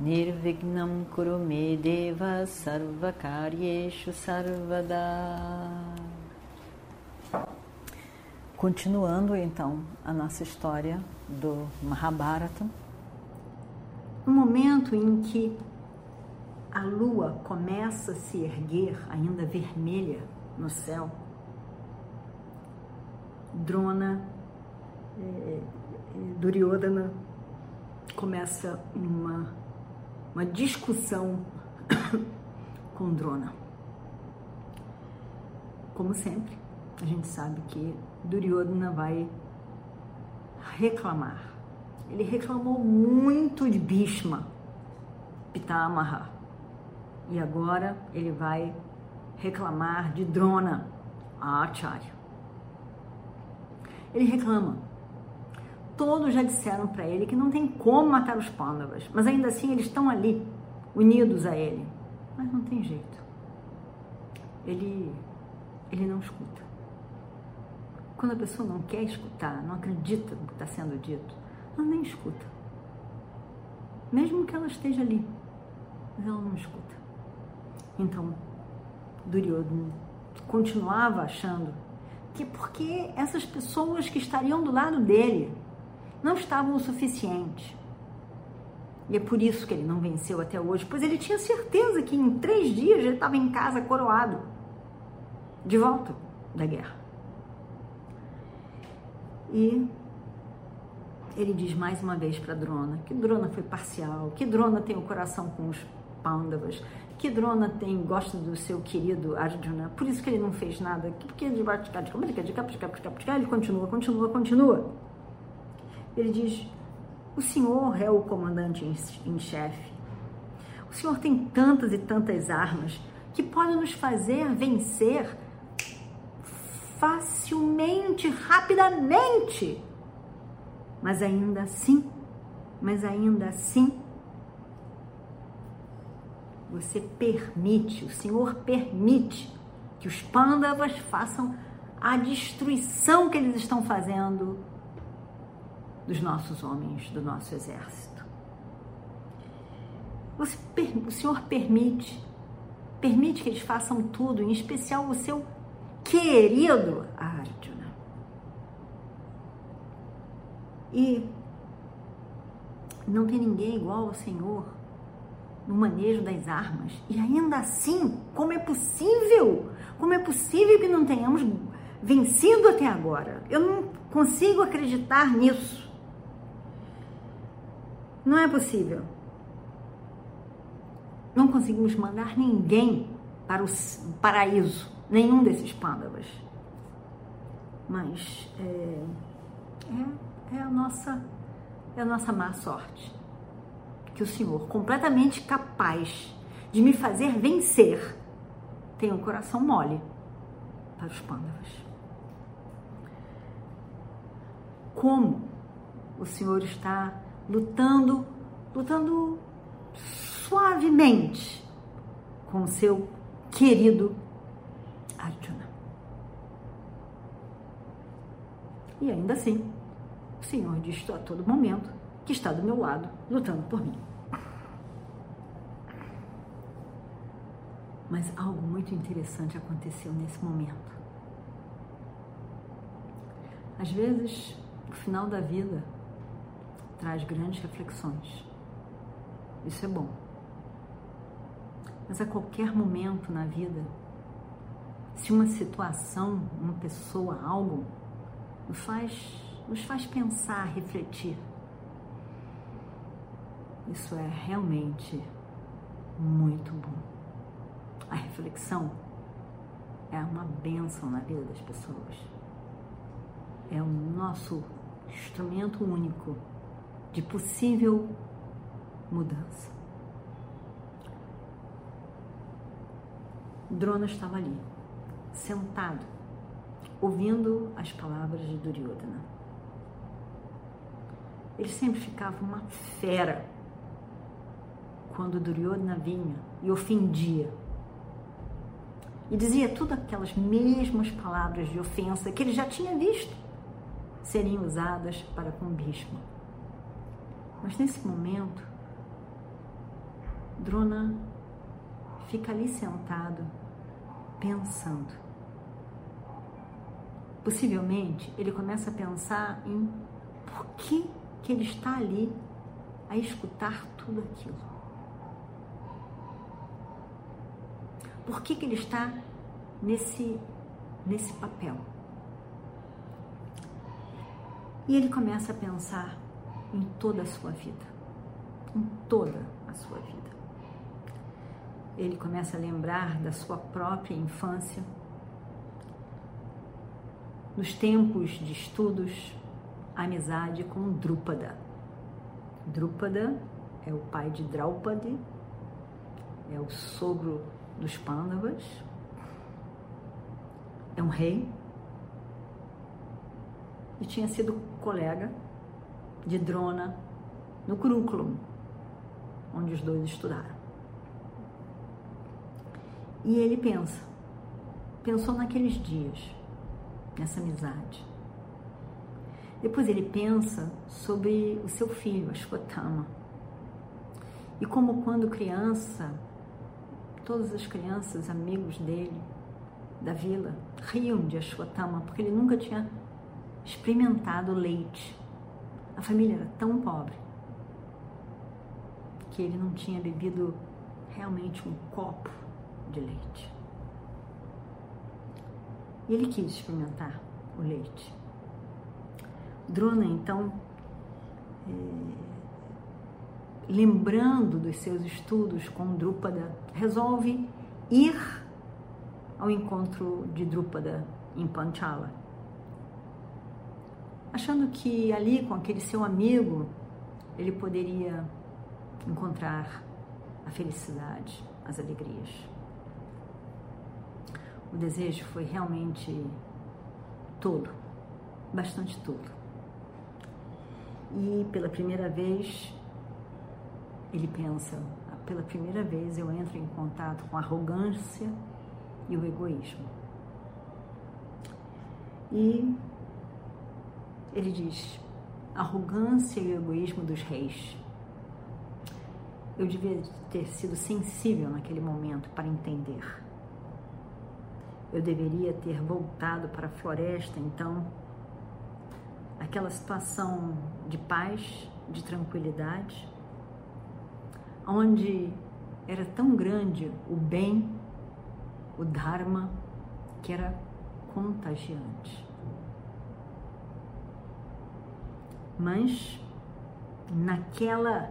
Nirvignam Kurume Deva Sarvakaryeshu Sarvada. Continuando então a nossa história do Mahabharata, um momento em que a lua começa a se erguer, ainda vermelha, no céu. Duryodhana começa uma discussão com Drona. Como sempre, a gente sabe que Duryodhana vai reclamar. Ele reclamou muito de Bhishma, Pitamaha, e agora ele vai reclamar de Drona, a Acharya. Ele reclama. Todos já disseram para ele que não tem como matar os Pandavas, mas ainda assim eles estão ali, unidos a ele. Mas não tem jeito. Ele não escuta. Quando a pessoa não quer escutar, não acredita no que está sendo dito, ela nem escuta. Mesmo que ela esteja ali, mas ela não escuta. Então, Duryodhana continuava achando que porque essas pessoas que estariam do lado dele não estavam o suficiente. E é por isso que ele não venceu até hoje, pois ele tinha certeza que em 3 dias ele estava em casa coroado, de volta da guerra. E ele diz mais uma vez para Drona, que Drona foi parcial, que Drona tem o coração com os Pandavas, que Drona gosta do seu querido Arjuna, por isso que ele não fez nada, porque ele bate de ele continua. Ele diz, o senhor é o comandante em chefe, o senhor tem tantas e tantas armas que podem nos fazer vencer facilmente, rapidamente, mas ainda assim, o senhor permite que os Pandavas façam a destruição que eles estão fazendo dos nossos homens, do nosso exército. O senhor permite que eles façam tudo, em especial o seu querido Arjuna. E não tem ninguém igual ao Senhor no manejo das armas. E ainda assim, como é possível? Como é possível que não tenhamos vencido até agora? Eu não consigo acreditar nisso. Não é possível. Não conseguimos mandar ninguém para o paraíso, nenhum desses Pandavas. Mas é a nossa má sorte, que o Senhor, completamente capaz de me fazer vencer, tem um coração mole para os Pandavas. Como o Senhor está lutando suavemente com o seu querido Arjuna. E ainda assim, o Senhor diz a todo momento que está do meu lado, lutando por mim. Mas algo muito interessante aconteceu nesse momento. Às vezes, o final da vida traz grandes reflexões. Isso é bom. Mas a qualquer momento na vida, se uma situação, uma pessoa, algo, nos faz pensar, refletir. Isso é realmente muito bom. A reflexão é uma bênção na vida das pessoas. É o nosso instrumento único de possível mudança. Drona estava ali, sentado, ouvindo as palavras de Duryodhana. Ele sempre ficava uma fera quando Duryodhana vinha e ofendia. E dizia tudo aquelas mesmas palavras de ofensa que ele já tinha visto serem usadas para com Bhishma. Mas nesse momento, Drona fica ali sentado, pensando. Possivelmente, ele começa a pensar em por que ele está ali a escutar tudo aquilo. Por que ele está nesse papel? E ele começa a pensar em toda a sua vida. Em toda a sua vida. Ele começa a lembrar da sua própria infância, nos tempos de estudos, a amizade com Drupada. Drupada é o pai de Draupadi, é o sogro dos Pandavas, é um rei e tinha sido colega de Drona no currículo onde os dois estudaram. E ele pensou naqueles dias, nessa amizade. Depois ele pensa sobre o seu filho, Ashwatama, e como quando criança todas as crianças, amigos dele, da vila, riam de Ashwatama, porque ele nunca tinha experimentado leite. A família era tão pobre que ele não tinha bebido realmente um copo de leite. E ele quis experimentar o leite. Drona, então, lembrando dos seus estudos com Drupada, resolve ir ao encontro de Drupada em Panchala, achando que ali com aquele seu amigo ele poderia encontrar a felicidade, as alegrias. O desejo foi realmente tolo, bastante tolo. E pela primeira vez eu entro em contato com a arrogância e o egoísmo. E ele diz, arrogância e o egoísmo dos reis. Eu devia ter sido sensível naquele momento para entender. Eu deveria ter voltado para a floresta, então, aquela situação de paz, de tranquilidade, onde era tão grande o bem, o Dharma, que era contagiante. Mas, naquela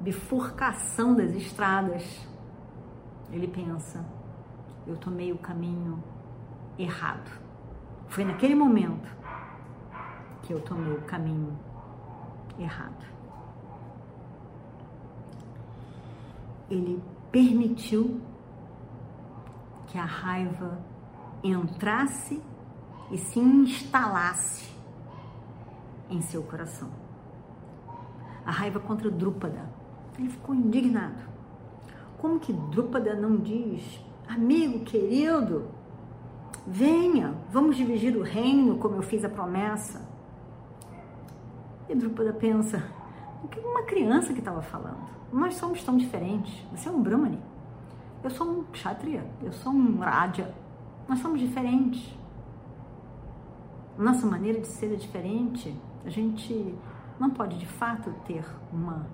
bifurcação das estradas, ele pensa, eu tomei o caminho errado. Foi naquele momento que eu tomei o caminho errado. Ele permitiu que a raiva entrasse e se instalasse em seu coração. A raiva contra Drupada. Ele ficou indignado. Como que Drupada não diz, amigo querido, venha, vamos dividir o reino como eu fiz a promessa? E Drupada pensa, o que uma criança que estava falando? Nós somos tão diferentes. Você é um Brahmani. Eu sou um Kshatriya. Eu sou um Raja. Nós somos diferentes. Nossa maneira de ser é diferente. A gente não pode, de fato, ter uma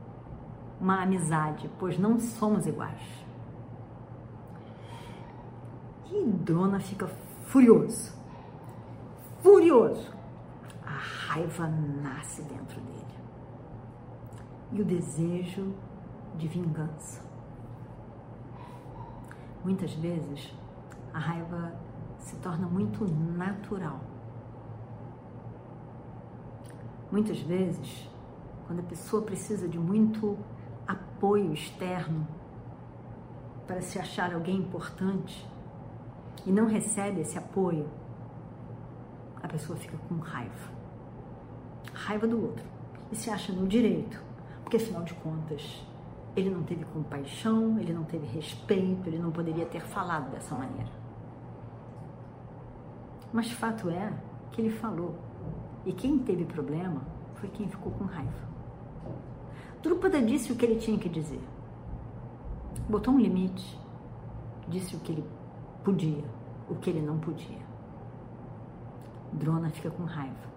amizade, pois não somos iguais. E Drona fica furioso. Furioso. A raiva nasce dentro dele. E o desejo de vingança. Muitas vezes, a raiva se torna muito natural. Muitas vezes, quando a pessoa precisa de muito apoio externo para se achar alguém importante, e não recebe esse apoio, a pessoa fica com raiva. Raiva do outro. E se acha no direito. Porque, afinal de contas, ele não teve compaixão, ele não teve respeito, ele não poderia ter falado dessa maneira. Mas fato é que ele falou. E quem teve problema foi quem ficou com raiva. Drupada disse o que ele tinha que dizer. Botou um limite. Disse o que ele podia, o que ele não podia. Drona fica com raiva.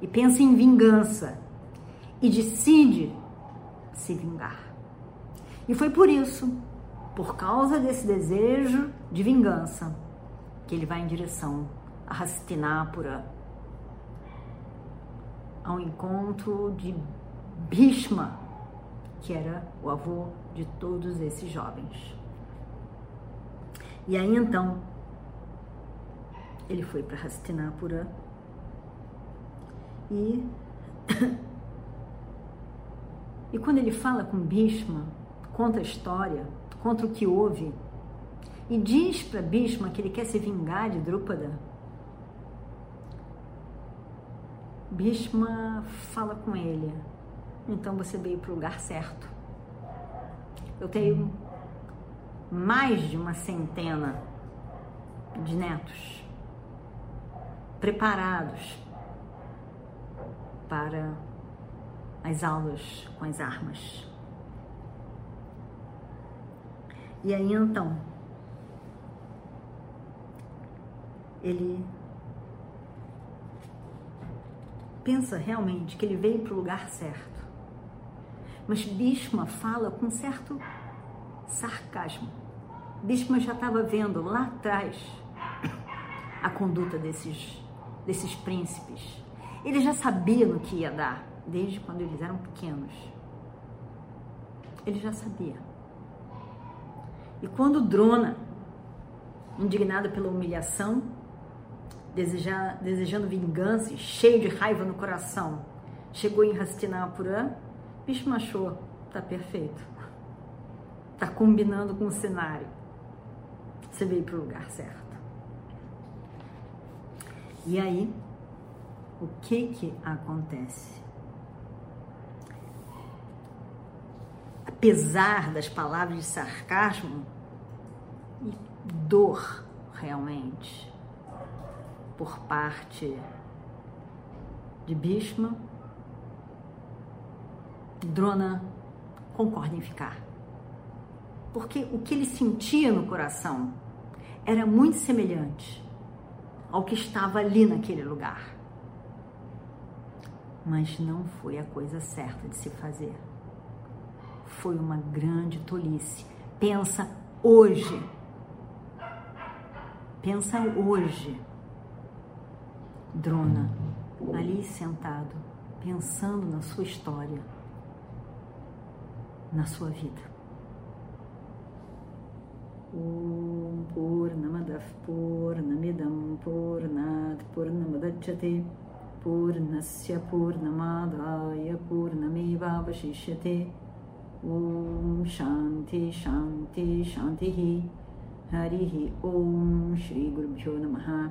E pensa em vingança. E decide se vingar. E foi por isso, por causa desse desejo de vingança, que ele vai em direção a Hastinapura, ao encontro de Bhishma, que era o avô de todos esses jovens. E aí então, ele foi para Hastinapura e quando ele fala com Bhishma, conta a história, conta o que houve, e diz para Bhishma que ele quer se vingar de Drupada, Bhishma fala com ele: então você veio para o lugar certo. Eu tenho mais de uma centena de netos preparados para as aulas com as armas. E aí então, ele pensa realmente que ele veio para o lugar certo. Mas Bhishma fala com certo sarcasmo. Bhishma já estava vendo lá atrás a conduta desses príncipes. Ele já sabia no que ia dar, desde quando eles eram pequenos. Ele já sabia. E quando Drona, indignado pela humilhação, desejando vingança e cheio de raiva no coração, chegou em Hastinapura, Bhishma achou: tá perfeito, tá combinando com o cenário, você veio pro lugar certo. E aí, o que acontece? Apesar das palavras de sarcasmo e dor realmente por parte de Bhishma, Drona concorda em ficar, porque o que ele sentia no coração era muito semelhante ao que estava ali naquele lugar, mas não foi a coisa certa de se fazer, foi uma grande tolice. Pensa hoje, Drona, ali sentado, pensando na sua história, na sua vida. Purna Purnamidam namidam purna purnasya purna madhayapurnameva avashyate. Shanti shanti shanti. Harihi Om Shri Gurubhyo Namah.